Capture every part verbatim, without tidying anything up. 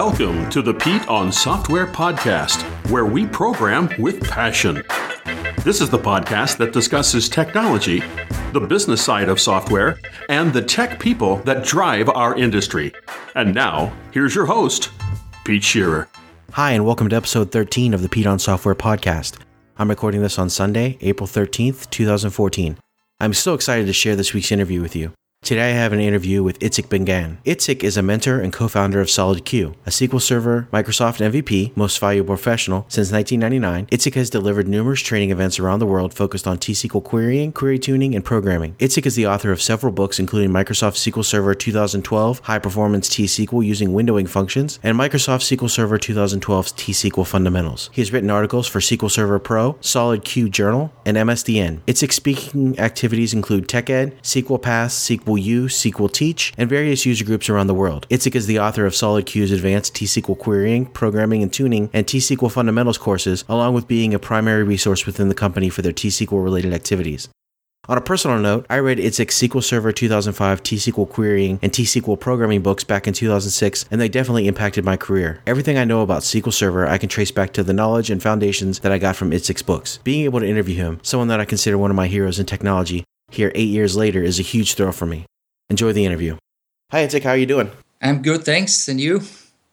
Welcome to the Pete on Software podcast, where we program with passion. This is the podcast that discusses technology, the business side of software, and the tech people that drive our industry. And now, here's your host, Pete Shearer. Hi, and welcome to episode thirteen of the Pete on Software podcast. I'm recording this on Sunday, April thirteenth, twenty fourteen. I'm so excited to share this week's interview with you. Today I have an interview with Itzik Ben-Gan. Itzik is a mentor and co-founder of SolidQ, a S Q L Server Microsoft M V P, Most Valuable Professional, since nineteen ninety-nine. Itzik has delivered numerous training events around the world focused on T S Q L querying, query tuning, and programming. Itzik is the author of several books, including Microsoft S Q L Server twenty twelve, High Performance T S Q L Using Windowing Functions, and Microsoft S Q L Server twenty twelve's T S Q L Fundamentals. He has written articles for S Q L Server Pro, SolidQ Journal, and M S D N. Itzik's speaking activities include TechEd, S Q L Pass, S Q L S Q L U, S Q L Teach, and various user groups around the world. Itzik is the author of SolidQ's Advanced T S Q L Querying, Programming and Tuning, and T S Q L Fundamentals courses, along with being a primary resource within the company for their T S Q L-related activities. On a personal note, I read Itzik's S Q L Server two thousand five T S Q L Querying and T S Q L Programming books back in two thousand six, and they definitely impacted my career. Everything I know about S Q L Server, I can trace back to the knowledge and foundations that I got from Itzik's books. Being able to interview him, someone that I consider one of my heroes in technology, here eight years later is a huge thrill for me. Enjoy the interview. Hi, Itzik. How are you doing? I'm good, thanks. And you?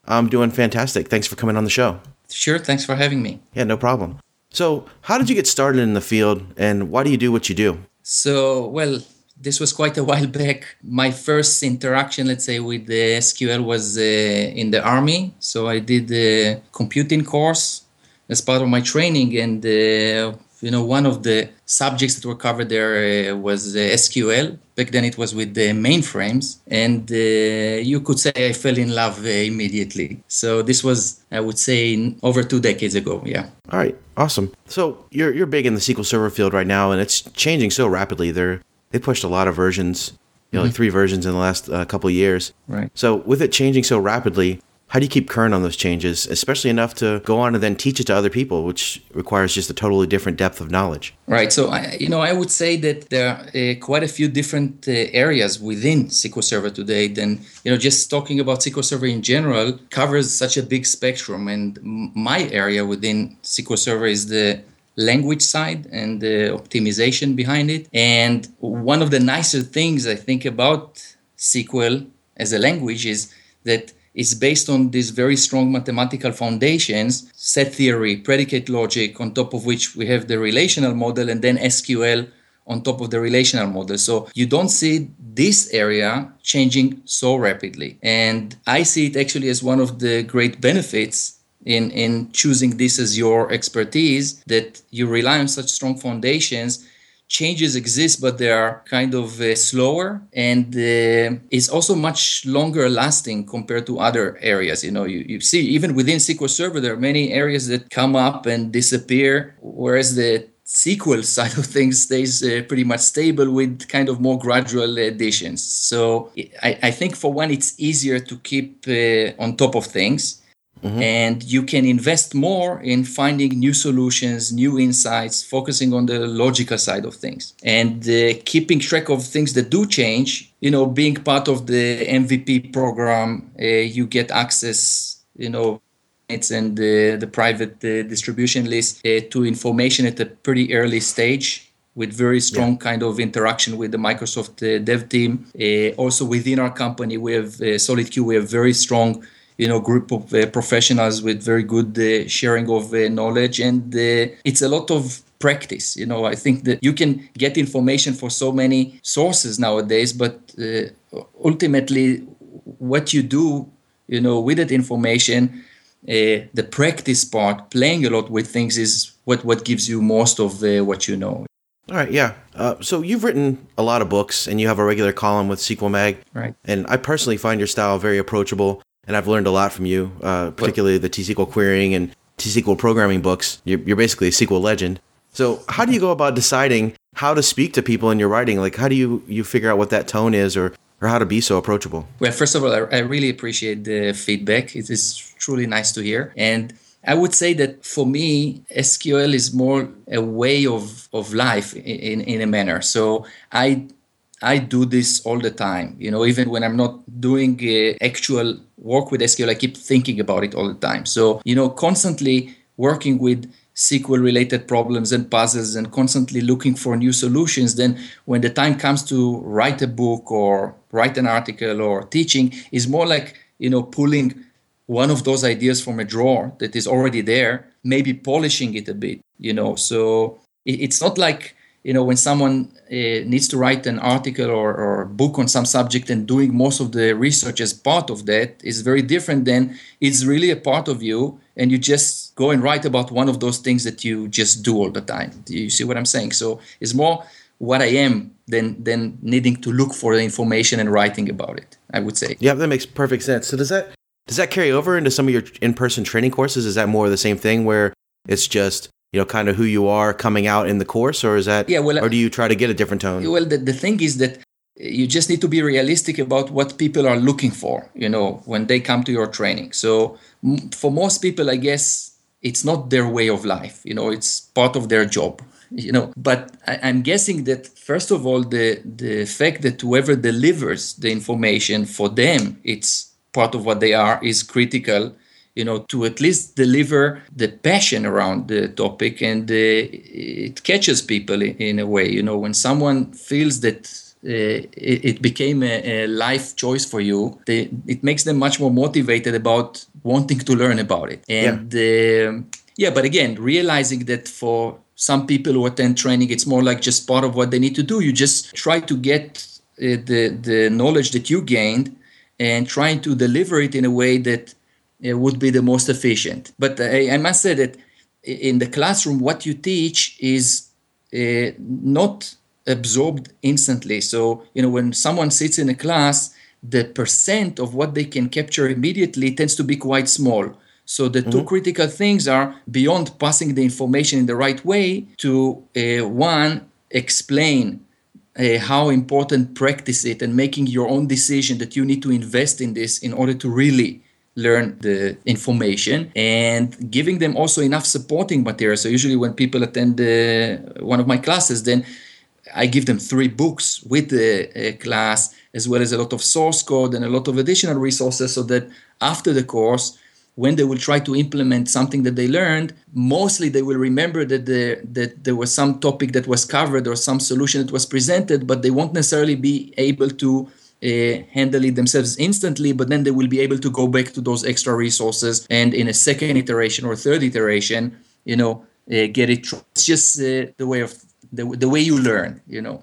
I'm doing fantastic. Thanks for coming on the show. Sure. Thanks for having me. Yeah, no problem. So how did you get started in the field and why do you do what you do? So, well, this was quite a while back. My first interaction, let's say, with the S Q L was uh, in the Army. So I did the computing course as part of my training, and uh, you know, one of the subjects that were covered there uh, was uh, S Q L. Back then it was with the mainframes. And uh, you could say I fell in love uh, immediately. So this was, I would say, over two decades ago. Yeah. All right. Awesome. So you're you're big in the S Q L Server field right now, and it's changing so rapidly. They're, they pushed a lot of versions, you know, mm-hmm. like three versions in the last uh, couple of years. Right. So with it changing so rapidly, how do you keep current on those changes, especially enough to go on and then teach it to other people, which requires just a totally different depth of knowledge? Right. So, I, you know, I would say that there are uh, quite a few different uh, areas within S Q L Server today than, you know, just talking about S Q L Server in general covers such a big spectrum. And my area within S Q L Server is the language side and the optimization behind it. And one of the nicer things I think about S Q L as a language is that it's based on these very strong mathematical foundations, set theory, predicate logic, on top of which we have the relational model, and then S Q L on top of the relational model. So you don't see this area changing so rapidly. And I see it actually as one of the great benefits in, in choosing this as your expertise, that you rely on such strong foundations. Changes exist, but they are kind of uh, slower, and uh, it's also much longer lasting compared to other areas. You know, you, you see, even within S Q L Server, there are many areas that come up and disappear, whereas the S Q L side of things stays uh, pretty much stable with kind of more gradual additions. So I, I think, for one, it's easier to keep uh, on top of things. Mm-hmm. And you can invest more in finding new solutions, new insights, focusing on the logical side of things. And uh, keeping track of things that do change, you know, being part of the M V P program, uh, you get access, you know, it's and uh, the private uh, distribution list uh, to information at a pretty early stage, with very strong yeah. kind of interaction with the Microsoft uh, dev team. Uh, also within our company, we have uh, SolidQ, we have very strong you know, group of uh, professionals with very good uh, sharing of uh, knowledge. And uh, it's a lot of practice. You know, I think that you can get information from so many sources nowadays, but uh, ultimately what you do, you know, with that information, uh, the practice part, playing a lot with things is what, what gives you most of uh, what you know. All right. Yeah. Uh, so you've written a lot of books and you have a regular column with S Q L Mag. Right. And I personally find your style very approachable. And I've learned a lot from you, uh, particularly the T S Q L querying and T S Q L programming books. You're, you're basically a S Q L legend. So how do you go about deciding how to speak to people in your writing? Like, how do you, you figure out what that tone is or, or how to be so approachable? Well, first of all, I, I really appreciate the feedback. It is truly nice to hear. And I would say that for me, S Q L is more a way of, of life in, in, in a manner. So I I do this all the time. You know, even when I'm not doing uh, actual work with S Q L, I keep thinking about it all the time. So, you know, constantly working with S Q L-related problems and puzzles and constantly looking for new solutions, then when the time comes to write a book or write an article or teaching, is more like, you know, pulling one of those ideas from a drawer that is already there, maybe polishing it a bit, you know. So it, it's not like, you know, when someone uh, needs to write an article or, or book on some subject and doing most of the research as part of that is very different than it's really a part of you and you just go and write about one of those things that you just do all the time. Do you see what I'm saying? So it's more what I am than, than needing to look for the information and writing about it, I would say. Yeah, that makes perfect sense. So does that does that carry over into some of your in-person training courses? Is that more of the same thing where it's just, you know, kind of who you are coming out in the course, or is that, yeah, well, or do you try to get a different tone? Well, the, the thing is that you just need to be realistic about what people are looking for, you know, when they come to your training. So m- for most people, I guess it's not their way of life, you know, it's part of their job, you know, but I, I'm guessing that first of all, the, the fact that whoever delivers the information for them, it's part of what they are, is critical, you know, to at least deliver the passion around the topic, and uh, it catches people in, in a way. You know, when someone feels that uh, it, it became a, a life choice for you, they, it makes them much more motivated about wanting to learn about it. And yeah. Um, yeah, but again, realizing that for some people who attend training, it's more like just part of what they need to do. You just try to get uh, the, the knowledge that you gained and trying to deliver it in a way that it would be the most efficient. But I, I must say that in the classroom, what you teach is uh, not absorbed instantly. So, you know, when someone sits in a class, the percent of what they can capture immediately tends to be quite small. So the mm-hmm. two critical things are, beyond passing the information in the right way, to uh, one, explain Uh, how important practice it and making your own decision that you need to invest in this in order to really learn the information, and giving them also enough supporting material. So usually when people attend uh, one of my classes, then I give them three books with the uh, class, as well as a lot of source code and a lot of additional resources, so that after the course, when they will try to implement something that they learned, mostly they will remember that, the, that there was some topic that was covered or some solution that was presented, but they won't necessarily be able to uh, handle it themselves instantly, but then they will be able to go back to those extra resources and in a second iteration or third iteration, you know, uh, get it. Tr- it's just uh, the way of the, the way you learn, you know.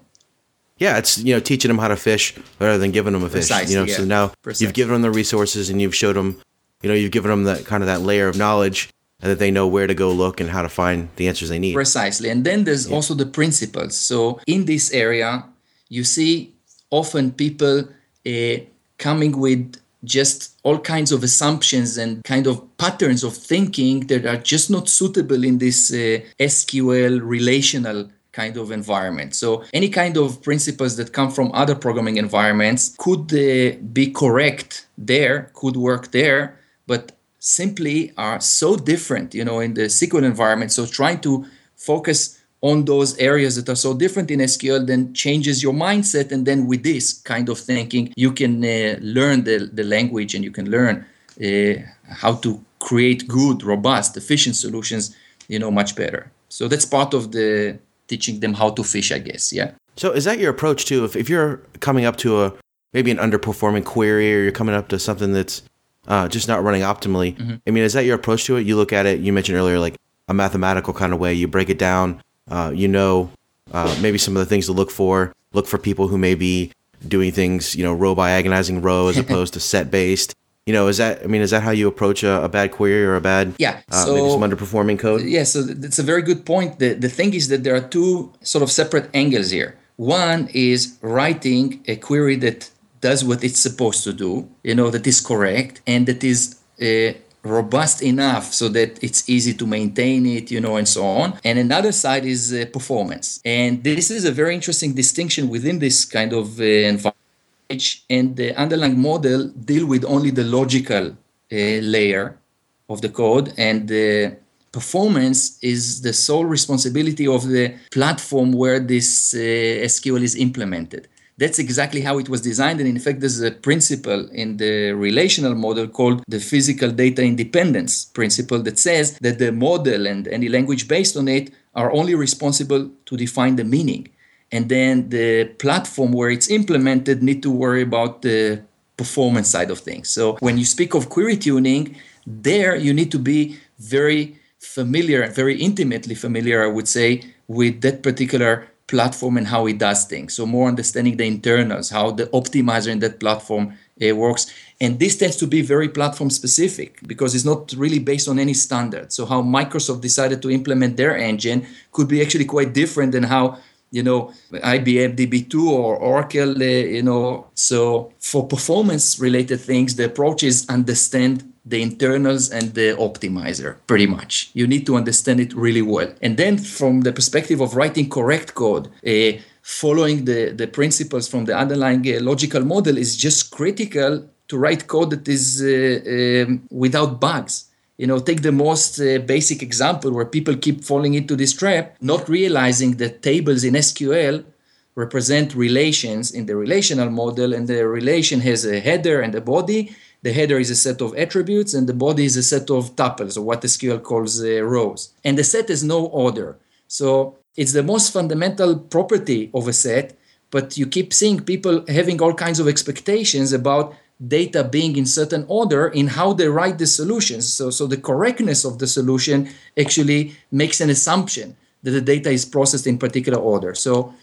Yeah, it's, you know, teaching them how to fish rather than giving them a fish. Precisely, you know, yeah. So now Precisely. You've given them the resources and you've showed them, you know, you've given them that kind of that layer of knowledge, and that they know where to go look and how to find the answers they need. Precisely. And then there's yeah. also the principles. So in this area, you see often people uh, coming with just all kinds of assumptions and kind of patterns of thinking that are just not suitable in this uh, S Q L relational kind of environment. So any kind of principles that come from other programming environments could uh, be correct there, could work there, but simply are so different, you know, in the S Q L environment. So trying to focus on those areas that are so different in S Q L then changes your mindset. And then with this kind of thinking, you can uh, learn the, the language, and you can learn uh, how to create good, robust, efficient solutions, you know, much better. So that's part of the teaching them how to fish, I guess. Yeah. So is that your approach too? If, if you're coming up to a, maybe an underperforming query, or you're coming up to something that's Uh, just not running optimally. Mm-hmm. I mean, is that your approach to it? You look at it, you mentioned earlier, like a mathematical kind of way. You break it down, uh, you know, uh, maybe some of the things to look for. Look for people who may be doing things, you know, row by agonizing row as opposed to set based. You know, is that, I mean, is that how you approach a, a bad query or a bad, yeah, so, uh, maybe some underperforming code? Yeah, so that's a very good point. The, the thing is that there are two sort of separate angles here. One is writing a query that does what it's supposed to do, you know, that is correct and that is uh, robust enough so that it's easy to maintain it, you know, and so on. And another side is uh, performance. And this is a very interesting distinction within this kind of uh, environment. And the underlying model deal with only the logical uh, layer of the code, and the performance is the sole responsibility of the platform where this uh, S Q L is implemented. That's exactly how it was designed. And in fact, there's a principle in the relational model called the physical data independence principle that says that the model and any language based on it are only responsible to define the meaning. And then the platform where it's implemented need to worry about the performance side of things. So when you speak of query tuning, there you need to be very familiar, very intimately familiar, I would say, with that particular platform and how it does things. So more understanding the internals, how the optimizer in that platform uh, works. And this tends to be very platform specific because it's not really based on any standard. So how Microsoft decided to implement their engine could be actually quite different than how, you know, I B M D B two or Oracle, uh, you know. So for performance related things, the approach is understand the internals and the optimizer, pretty much. You need to understand it really well. And then from the perspective of writing correct code, uh, following the, the principles from the underlying uh, logical model is just critical to write code that is uh, um, without bugs. You know, take the most uh, basic example where people keep falling into this trap, not realizing that tables in S Q L represent relations in the relational model, and the relation has a header and a body. The header is a set of attributes and the body is a set of tuples, or what S Q L calls uh, rows. And the set has no order. So it's the most fundamental property of a set, but you keep seeing people having all kinds of expectations about data being in certain order in how they write the solutions. So, so the correctness of the solution actually makes an assumption that the data is processed in particular order. So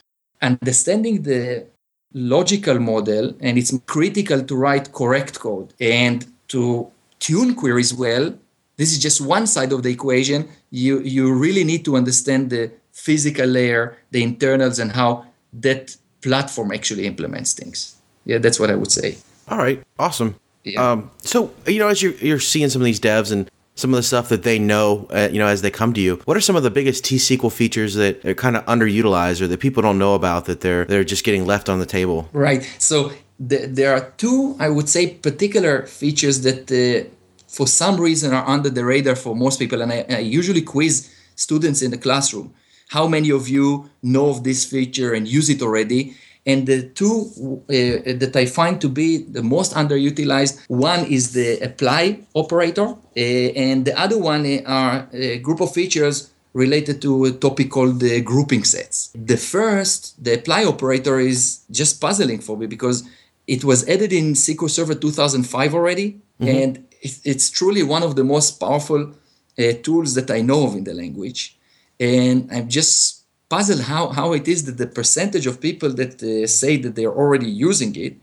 understanding the logical model, and it's critical to write correct code and to tune queries well. This is just one side of the equation. You you really need to understand the physical layer, the internals, and how that platform actually implements things. Yeah, that's what I would say. All right, awesome. Yeah. Um, so you know, as you're you're seeing some of these devs and some of the stuff that they know, uh, you know, as they come to you, what are some of the biggest T-S Q L features that are kind of underutilized or that people don't know about that they're they're just getting left on the table? Right. So th- there are two, I would say, particular features that uh, for some reason are under the radar for most people. And I, I usually quiz students in the classroom. How many of you know of this feature and use it already? And the two uh, that I find to be the most underutilized, one is the APPLY operator, uh, and the other one are a group of features related to a topic called the grouping sets. The first, the APPLY operator, is just puzzling for me because it was added in S Q L Server two thousand five already, mm-hmm. and it's truly one of the most powerful uh, tools that I know of in the language. And I'm just puzzled how, how it is that the percentage of people that uh, say that they're already using it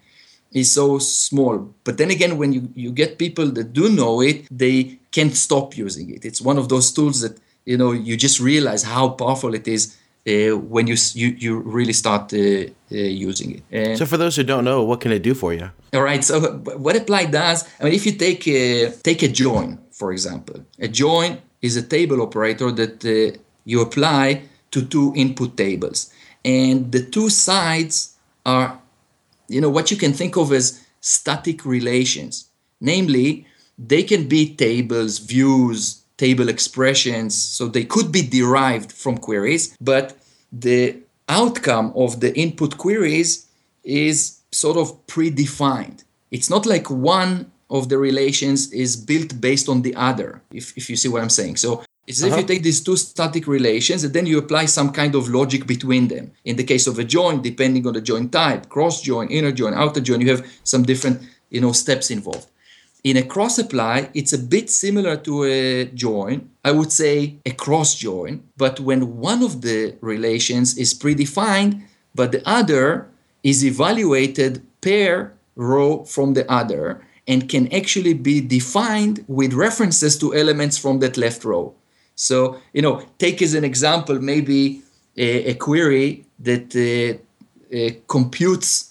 is so small. But then again, when you, you get people that do know it, they can't stop using it. It's one of those tools that, you know, you just realize how powerful it is uh, when you, you you really start uh, uh, using it. And so for those who don't know, what can it do for you? All right. So what Apply does, I mean, if you take a, take a join, for example, a join is a table operator that uh, you apply to two input tables. And the two sides are, you know, what you can think of as static relations. Namely, they can be tables, views, table expressions. So they could be derived from queries, but the outcome of the input queries is sort of predefined. It's not like one of the relations is built based on the other, if, if you see what I'm saying. So it's as uh-huh. if you take these two static relations and then you apply some kind of logic between them. In the case of a join, depending on the join type, cross join, inner join, outer join, you have some different, you know, steps involved. In a cross apply, it's a bit similar to a join. I would say a cross join, but when one of the relations is predefined, but the other is evaluated per row from the other and can actually be defined with references to elements from that left row. So, you know, take as an example, maybe a, a query that uh, uh, computes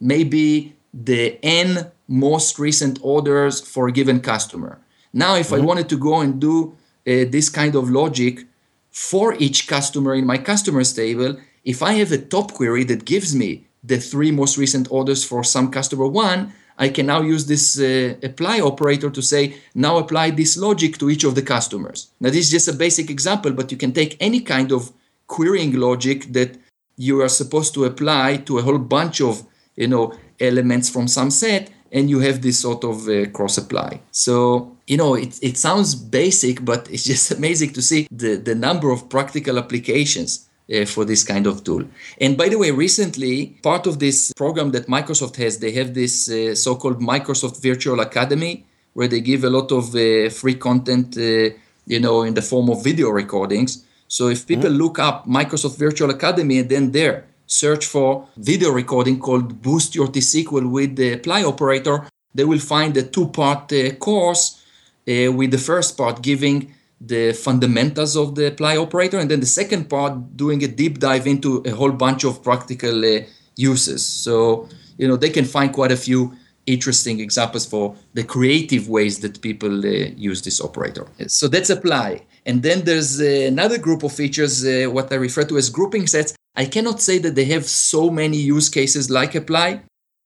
maybe the n most recent orders for a given customer. Now, if mm-hmm. I wanted to go and do uh, this kind of logic for each customer in my customers table, if I have a top query that gives me the three most recent orders for some customer one, I can now use this uh, apply operator to say, now apply this logic to each of the customers. Now, this is just a basic example, but you can take any kind of querying logic that you are supposed to apply to a whole bunch of, you know, elements from some set, and you have this sort of uh, cross apply. So, you know, it, it sounds basic, but it's just amazing to see the, the number of practical applications uh, for this kind of tool. And by the way, recently, part of this program that Microsoft has, they have this uh, so-called Microsoft Virtual Academy, where they give a lot of uh, free content, uh, you know, in the form of video recordings. So if people mm-hmm. look up Microsoft Virtual Academy and then there search for video recording called Boost Your T-S Q L with the Apply operator, they will find a two-part uh, course uh, with the first part giving the fundamentals of the Apply operator, and then the second part doing a deep dive into a whole bunch of practical uh, uses. So, you know, they can find quite a few interesting examples for the creative ways that people uh, use this operator. So that's Apply. And then there's uh, another group of features, uh, what I refer to as grouping sets. I cannot say that they have so many use cases like Apply.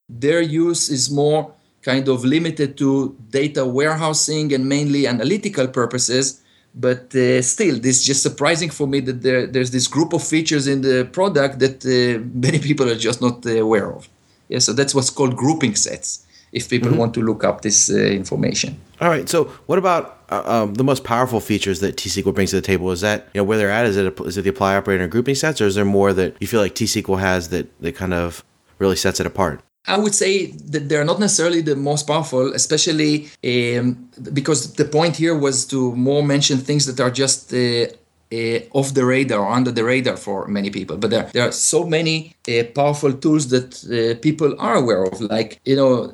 Their use is more kind of limited to data warehousing and mainly analytical purposes. But uh, still, this is just surprising for me that there, there's this group of features in the product that uh, many people are just not uh, aware of. Yeah, so that's what's called grouping sets, if people mm-hmm. want to look up this uh, information. All right. So what about uh, um, the most powerful features that T-S Q L brings to the table? Is that, you know, where they're at? Is it, a, is it the Apply operator and grouping sets, or is there more that you feel like T-S Q L has that, that kind of really sets it apart? I would say that they're not necessarily the most powerful, especially um, because the point here was to more mention things that are just uh, Uh, off the radar or under the radar for many people. But there, there are so many uh, powerful tools that uh, people are aware of. Like, you know,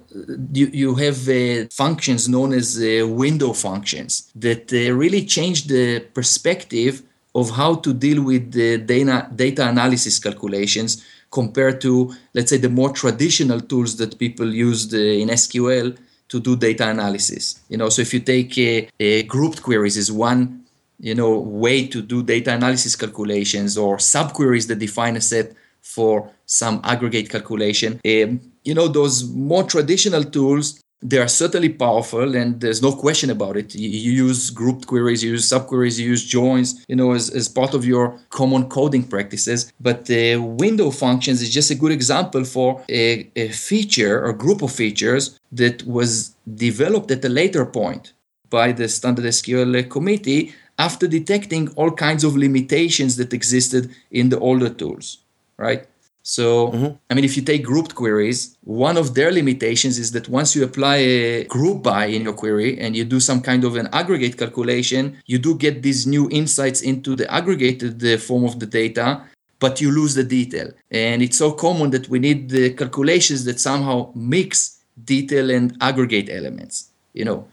you, you have uh, functions known as uh, window functions that uh, really change the perspective of how to deal with the data, data analysis calculations compared to, let's say, the more traditional tools that people used uh, in S Q L to do data analysis. You know, so if you take uh, uh, grouped queries is one you know, way to do data analysis calculations, or subqueries that define a set for some aggregate calculation. Um, you know, those more traditional tools, they are certainly powerful, and there's no question about it. You, you use grouped queries, you use subqueries, you use joins, you know, as, as part of your common coding practices. But uh, window functions is just a good example for a, a feature or group of features that was developed at a later point by the standard S Q L committee, after detecting all kinds of limitations that existed in the older tools, right? So, mm-hmm. I mean, if you take grouped queries, one of their limitations is that once you apply a group by in your query and you do some kind of an aggregate calculation, you do get these new insights into the aggregated form of the data, but you lose the detail. And it's so common that we need the calculations that somehow mix detail and aggregate elements, you know.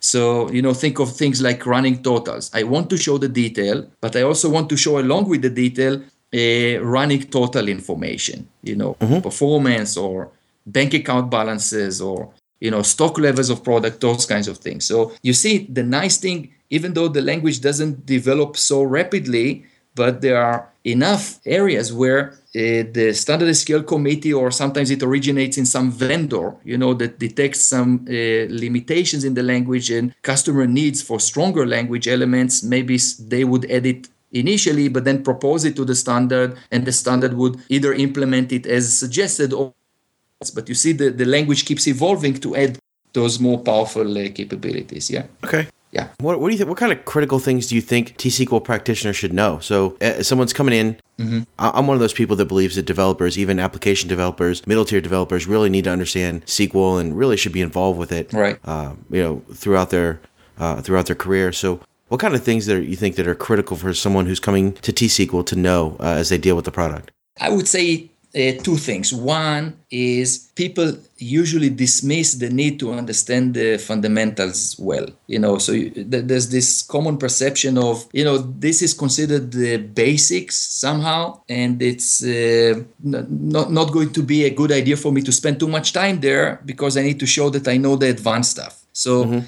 So, you know, think of things like running totals. I want to show the detail, but I also want to show along with the detail uh, running total information, you know, mm-hmm. performance or bank account balances or, you know, stock levels of product, those kinds of things. So you see the nice thing, even though the language doesn't develop so rapidly, but there are enough areas where uh, the standard S Q L committee, or sometimes it originates in some vendor, you know, that detects some uh, limitations in the language and customer needs for stronger language elements. Maybe they would add it initially, but then propose it to the standard, and the standard would either implement it as suggested or. But you see, the, the language keeps evolving to add those more powerful uh, capabilities. Yeah. Okay. Yeah. What, what do you think? What kind of critical things do you think T-S Q L practitioners should know? So, uh, someone's coming in. Mm-hmm. I'm one of those people that believes that developers, even application developers, middle tier developers, really need to understand S Q L and really should be involved with it, right? Uh, you know, throughout their uh, throughout their career. So, what kind of things that you think that are critical for someone who's coming to T-S Q L to know uh, as they deal with the product? I would say Uh, two things. One is people usually dismiss the need to understand the fundamentals well. You know, so you, th- there's this common perception of, you know, this is considered the basics somehow, and it's uh, n- not not going to be a good idea for me to spend too much time there because I need to show that I know the advanced stuff. So. Mm-hmm.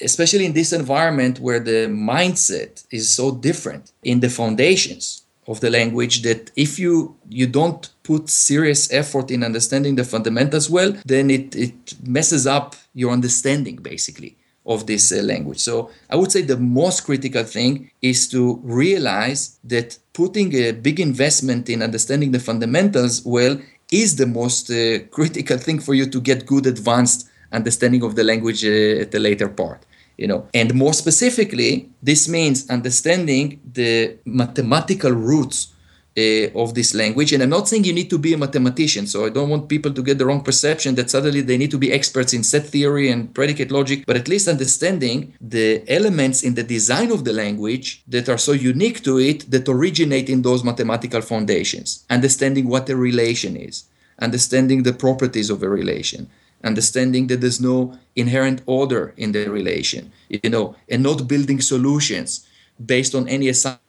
Especially in this environment where the mindset is so different in the foundations of the language, that if you you don't put serious effort in understanding the fundamentals well, then it, it messes up your understanding basically of this uh, language. So I would say the most critical thing is to realize that putting a big investment in understanding the fundamentals well is the most uh, critical thing for you to get good advanced understanding of the language uh, at the later part. You know, and more specifically, this means understanding the mathematical roots uh, of this language. And I'm not saying you need to be a mathematician. So I don't want people to get the wrong perception that suddenly they need to be experts in set theory and predicate logic, but at least understanding the elements in the design of the language that are so unique to it that originate in those mathematical foundations. Understanding what a relation is, understanding the properties of a relation, understanding that there's no inherent order in the relation, you know, and not building solutions based on any assumption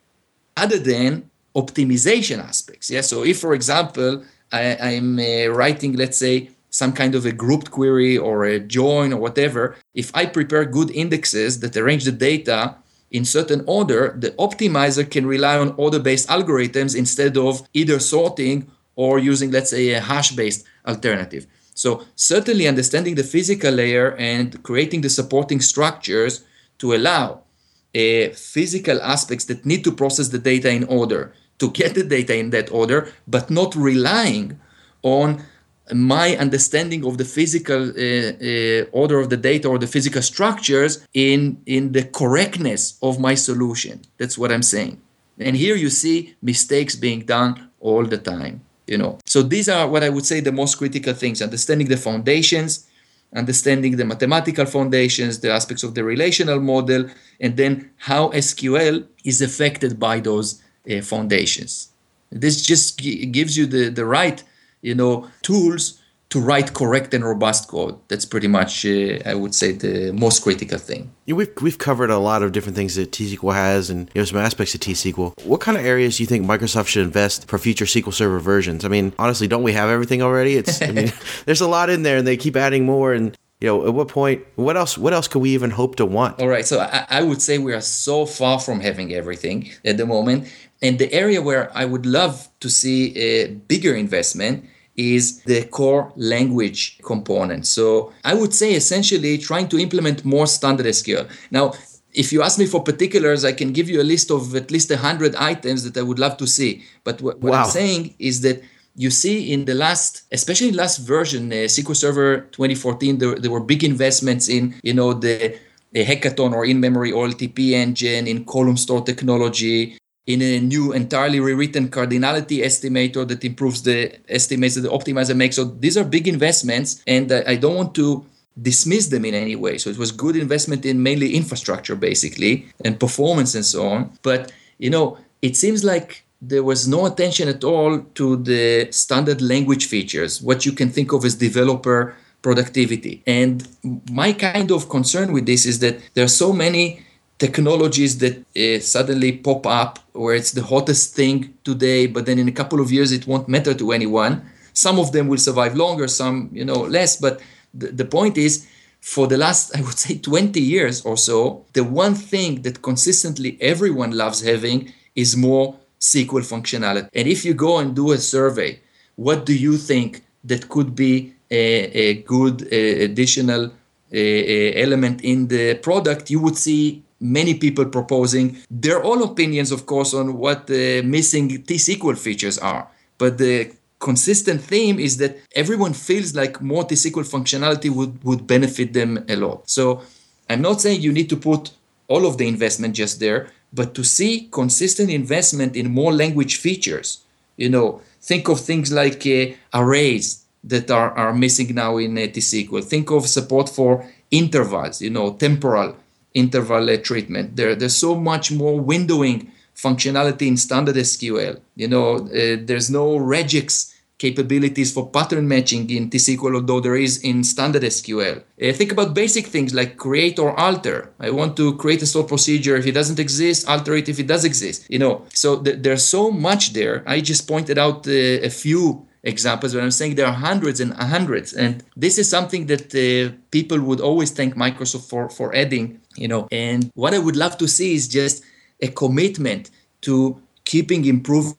other than optimization aspects. Yeah. So if, for example, I, I'm uh, writing, let's say, some kind of a grouped query or a join or whatever, if I prepare good indexes that arrange the data in certain order, the optimizer can rely on order-based algorithms instead of either sorting or using, let's say, a hash-based alternative. So certainly understanding the physical layer and creating the supporting structures to allow uh, physical aspects that need to process the data in order, to get the data in that order, but not relying on my understanding of the physical uh, uh, order of the data or the physical structures in, in the correctness of my solution. That's what I'm saying. And here you see mistakes being done all the time. You know, so these are what I would say the most critical things: understanding the foundations, understanding the mathematical foundations, the aspects of the relational model, and then how S Q L is affected by those uh, foundations. This just g- gives you the, the right, you know, tools to write correct and robust code. That's pretty much, uh, I would say, the most critical thing. Yeah, we've we've covered a lot of different things that T-S Q L has, and you know, some aspects of T-S Q L. What kind of areas do you think Microsoft should invest for future S Q L Server versions? I mean, honestly, don't we have everything already? It's I mean, there's a lot in there, and they keep adding more. And you know, at what point? What else? What else could we even hope to want? All right, so I, I would say we are so far from having everything at the moment. And the area where I would love to see a bigger investment is the core language component. So I would say essentially trying to implement more standard S Q L. Now, if you ask me for particulars, I can give you a list of at least one hundred items that I would love to see. But what, what wow. I'm saying is that you see in the last, especially last version, uh, S Q L Server twenty fourteen, there, there were big investments in, you know, the, the Hekaton or in-memory O L T P engine, in column store technology, in a new entirely rewritten cardinality estimator that improves the estimates that the optimizer makes. So these are big investments, and I don't want to dismiss them in any way. So it was good investment in mainly infrastructure, basically, and performance and so on. But, you know, it seems like there was no attention at all to the standard language features, what you can think of as developer productivity. And my kind of concern with this is that there are so many technologies that uh, suddenly pop up where it's the hottest thing today, but then in a couple of years it won't matter to anyone. Some of them will survive longer, some, you know, less. But th- the point is, for the last, I would say, twenty years or so, the one thing that consistently everyone loves having is more S Q L functionality. And if you go and do a survey, what do you think that could be a, a good a additional a, a element in the product? You would see many people proposing their own opinions, of course, on what the uh, missing T-S Q L features are. But the consistent theme is that everyone feels like more T-S Q L functionality would, would benefit them a lot. So I'm not saying you need to put all of the investment just there, but to see consistent investment in more language features. You know, think of things like uh, arrays that are, are missing now in uh, T-S Q L. Think of support for intervals, you know, temporal interval uh, treatment. There, there's so much more windowing functionality in standard S Q L. You know, uh, there's no regex capabilities for pattern matching in T-S Q L, although there is in standard S Q L. Uh, think about basic things like create or alter. I want to create a stored procedure. If it doesn't exist, alter it if it does exist. You know, so th- there's so much there. I just pointed out uh, a few examples, but I'm saying there are hundreds and hundreds. And this is something that uh, people would always thank Microsoft for, for adding, you know. And what I would love to see is just a commitment to keeping improving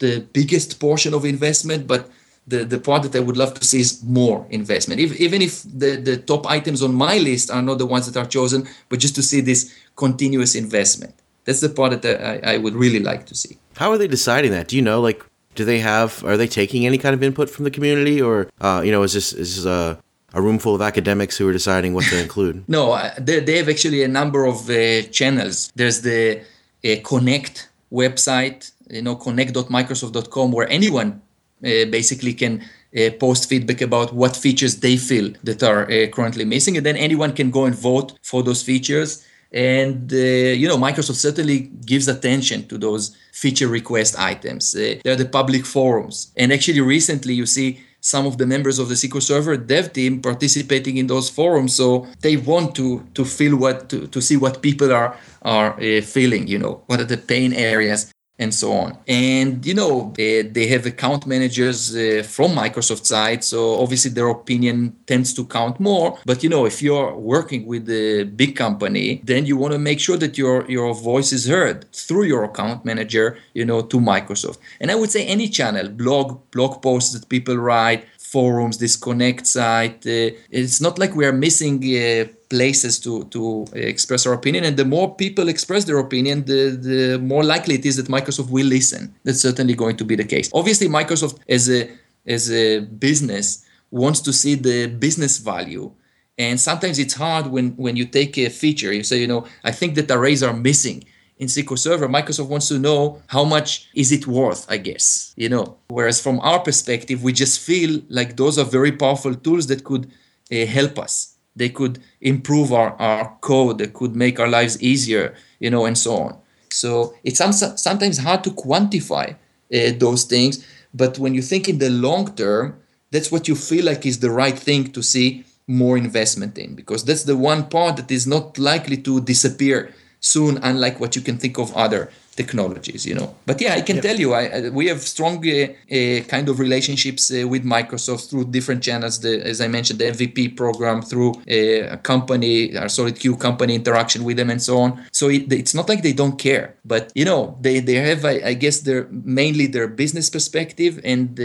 the biggest portion of investment, but the, the part that I would love to see is more investment. If, even if the, the top items on my list are not the ones that are chosen, but just to see this continuous investment. That's the part that I, I would really like to see. How are they deciding that? Do you know, like, do they have, are they taking any kind of input from the community, or, uh, you know, is this, is this a, a room full of academics who are deciding what to include? No, uh, they, they have actually a number of uh, channels. There's the uh, Connect website, you know, connect dot microsoft dot com, where anyone uh, basically can uh, post feedback about what features they feel that are uh, currently missing. And then anyone can go and vote for those features. And, uh, you know, Microsoft certainly gives attention to those feature request items. Uh, they're the public forums. And actually recently you see some of the members of the S Q L Server dev team participating in those forums. So they want to to feel what, to, to see what people are, are uh, feeling, you know, what are the pain areas and so on. And, you know, they, they have account managers uh, from Microsoft side. So obviously their opinion tends to count more. But, you know, if you're working with a big company, then you want to make sure that your, your voice is heard through your account manager, you know, to Microsoft. And I would say any channel, blog, blog posts that people write, forums, this Connect site. Uh, it's not like we are missing uh, places to, to express our opinion. And the more people express their opinion, the, the more likely it is that Microsoft will listen. That's certainly going to be the case. Obviously, Microsoft as a, as a business wants to see the business value. And sometimes it's hard when, when you take a feature, you say, you know, I think that arrays are missing in S Q L Server. Microsoft wants to know how much is it worth, I guess, you know. Whereas from our perspective, we just feel like those are very powerful tools that could uh, help us. They could improve our, our code, they could make our lives easier, you know, and so on. So it's sometimes hard to quantify uh, those things. But when you think in the long term, that's what you feel like is the right thing to see more investment in, because that's the one part that is not likely to disappear soon, unlike what you can think of other technologies, you know. But yeah, I can yep. tell you, I, I, we have strong uh, uh, kind of relationships uh, with Microsoft through different channels. The, as I mentioned, the M V P program, through uh, a company, our SolidQ company interaction with them and so on. So it, it's not like they don't care. But, you know, they, they have, I, I guess, their mainly their business perspective and uh,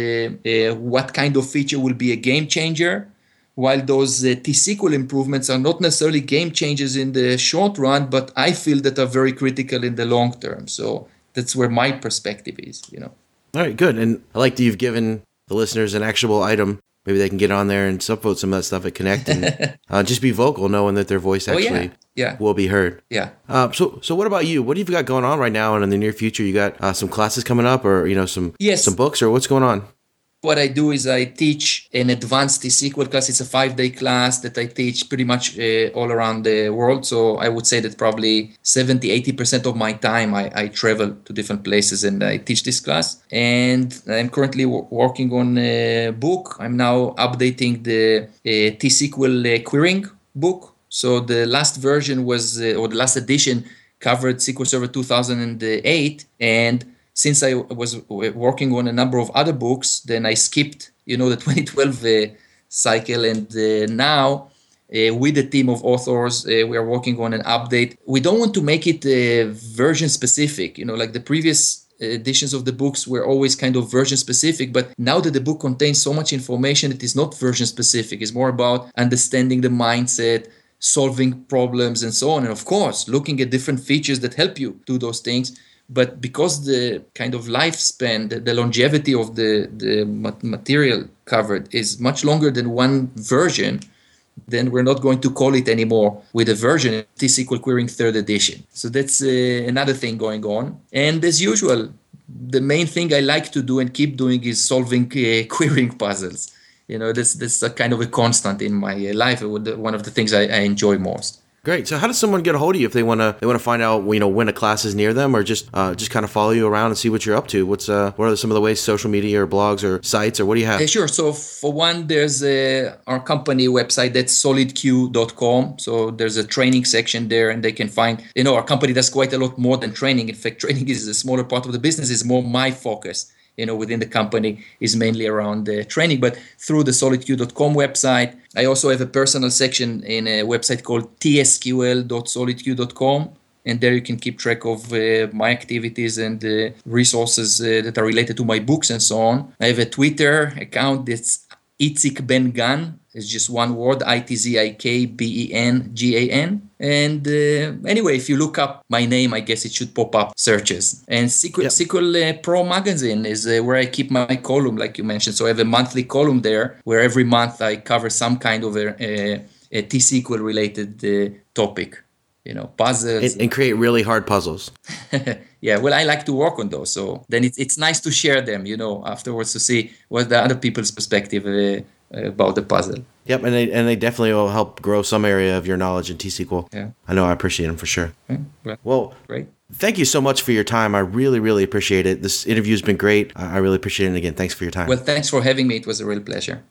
uh, what kind of feature will be a game changer. While those uh, T S Q L improvements are not necessarily game changers in the short run, but I feel that are very critical in the long term. So that's where my perspective is, you know. All right, good. And I like that you've given the listeners an actionable item. Maybe they can get on there and upvote some of that stuff at Connect and uh, just be vocal, knowing that their voice actually oh, yeah. Yeah. will be heard. Yeah. Uh, so so what about you? What do you got going on right now and in the near future? You got uh, some classes coming up, or, you know, some yes. some books, or what's going on? What I do is I teach an advanced T S Q L class. It's a five-day class that I teach pretty much uh, all around the world. So I would say that probably seventy, eighty percent of my time I, I travel to different places and I teach this class. And I'm currently w- working on a book. I'm now updating the uh, T S Q L uh, querying book. So the last version was, uh, or the last edition covered S Q L Server two thousand eight, and since I was working on a number of other books, then I skipped, you know, the twenty twelve uh, cycle. And uh, now uh, with a team of authors, uh, we are working on an update. We don't want to make it uh, version specific, you know, like the previous editions of the books were always kind of version specific. But now that the book contains so much information, it is not version specific. It's more about understanding the mindset, solving problems and so on. And of course, looking at different features that help you do those things. But because the kind of lifespan, the, the longevity of the, the material covered is much longer than one version, then we're not going to call it anymore with a version, T S Q L Querying third edition. So that's uh, another thing going on. And as usual, the main thing I like to do and keep doing is solving uh, querying puzzles. You know, that's, that's a kind of a constant in my life, one of the things I, I enjoy most. Great. So how does someone get a hold of you if they want to they want to find out, you know, when a class is near them, or just uh, just kind of follow you around and see what you're up to? What's uh, What are some of the ways, social media or blogs or sites, or what do you have? Uh, sure. So for one, there's uh, our company website, that's solid q dot com. So there's a training section there, and they can find, you know, our company does quite a lot more than training. In fact, training is a smaller part of the business. It's more my focus, you know, within the company is mainly around uh, training. But through the solid q dot com website, I also have a personal section in a website called T S Q L dot solid q dot com. And there you can keep track of uh, my activities and uh, resources uh, that are related to my books and so on. I have a Twitter account that's Itzik Ben-Gan. It's just one word, I T Z I K B E N G A N. And uh, anyway, if you look up my name, I guess it should pop up searches. And S Q L, yep. S Q L uh, Pro Magazine is uh, where I keep my column, like you mentioned. So I have a monthly column there where every month I cover some kind of a, a, a T-S Q L related uh, topic. You know, puzzles. And, and create really hard puzzles. Yeah, well, I like to work on those. So then it's it's nice to share them, you know, afterwards to see what the other people's perspective uh, about the puzzle. Yep, and they and they definitely will help grow some area of your knowledge in T-S Q L. Yeah. I know I appreciate them for sure. Yeah, well, well, great. Thank you so much for your time. I really, really appreciate it. This interview has been great. I really appreciate it. And again, thanks for your time. Well, thanks for having me. It was a real pleasure.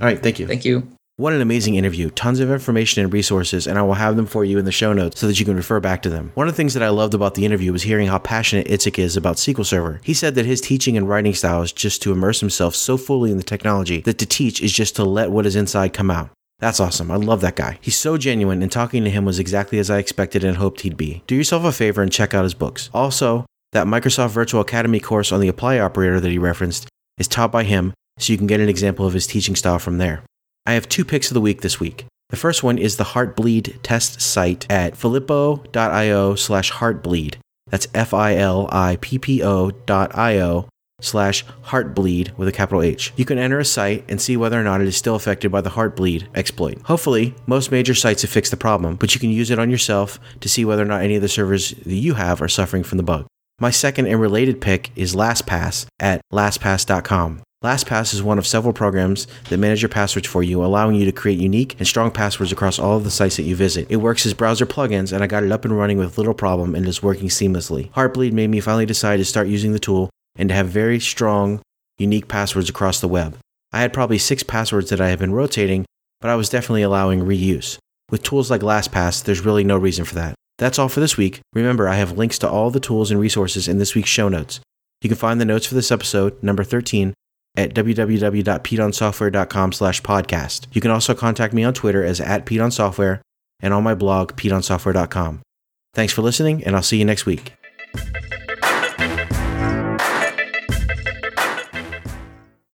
All right, thank you. Thank you. What an amazing interview. Tons of information and resources, and I will have them for you in the show notes so that you can refer back to them. One of the things that I loved about the interview was hearing how passionate Itzik is about S Q L Server. He said that his teaching and writing style is just to immerse himself so fully in the technology that to teach is just to let what is inside come out. That's awesome. I love that guy. He's so genuine, and talking to him was exactly as I expected and hoped he'd be. Do yourself a favor and check out his books. Also, that Microsoft Virtual Academy course on the Apply operator that he referenced is taught by him, so you can get an example of his teaching style from there. I have two picks of the week this week. The first one is the Heartbleed test site at filippo.io slash heartbleed. That's F-I-L-I-P-P-O dot I-O slash heartbleed with a capital H. You can enter a site and see whether or not it is still affected by the Heartbleed exploit. Hopefully, most major sites have fixed the problem, but you can use it on yourself to see whether or not any of the servers that you have are suffering from the bug. My second and related pick is LastPass at lastpass dot com. LastPass is one of several programs that manage your passwords for you, allowing you to create unique and strong passwords across all of the sites that you visit. It works as browser plugins, and I got it up and running with little problem and is working seamlessly. Heartbleed made me finally decide to start using the tool and to have very strong, unique passwords across the web. I had probably six passwords that I had been rotating, but I was definitely allowing reuse. With tools like LastPass, there's really no reason for that. That's all for this week. Remember, I have links to all the tools and resources in this week's show notes. You can find the notes for this episode, number thirteen, at www.pedonsoftware.com slash podcast. You can also contact me on Twitter as at pedonsoftware and on my blog, pedonsoftware dot com. Thanks for listening, and I'll see you next week.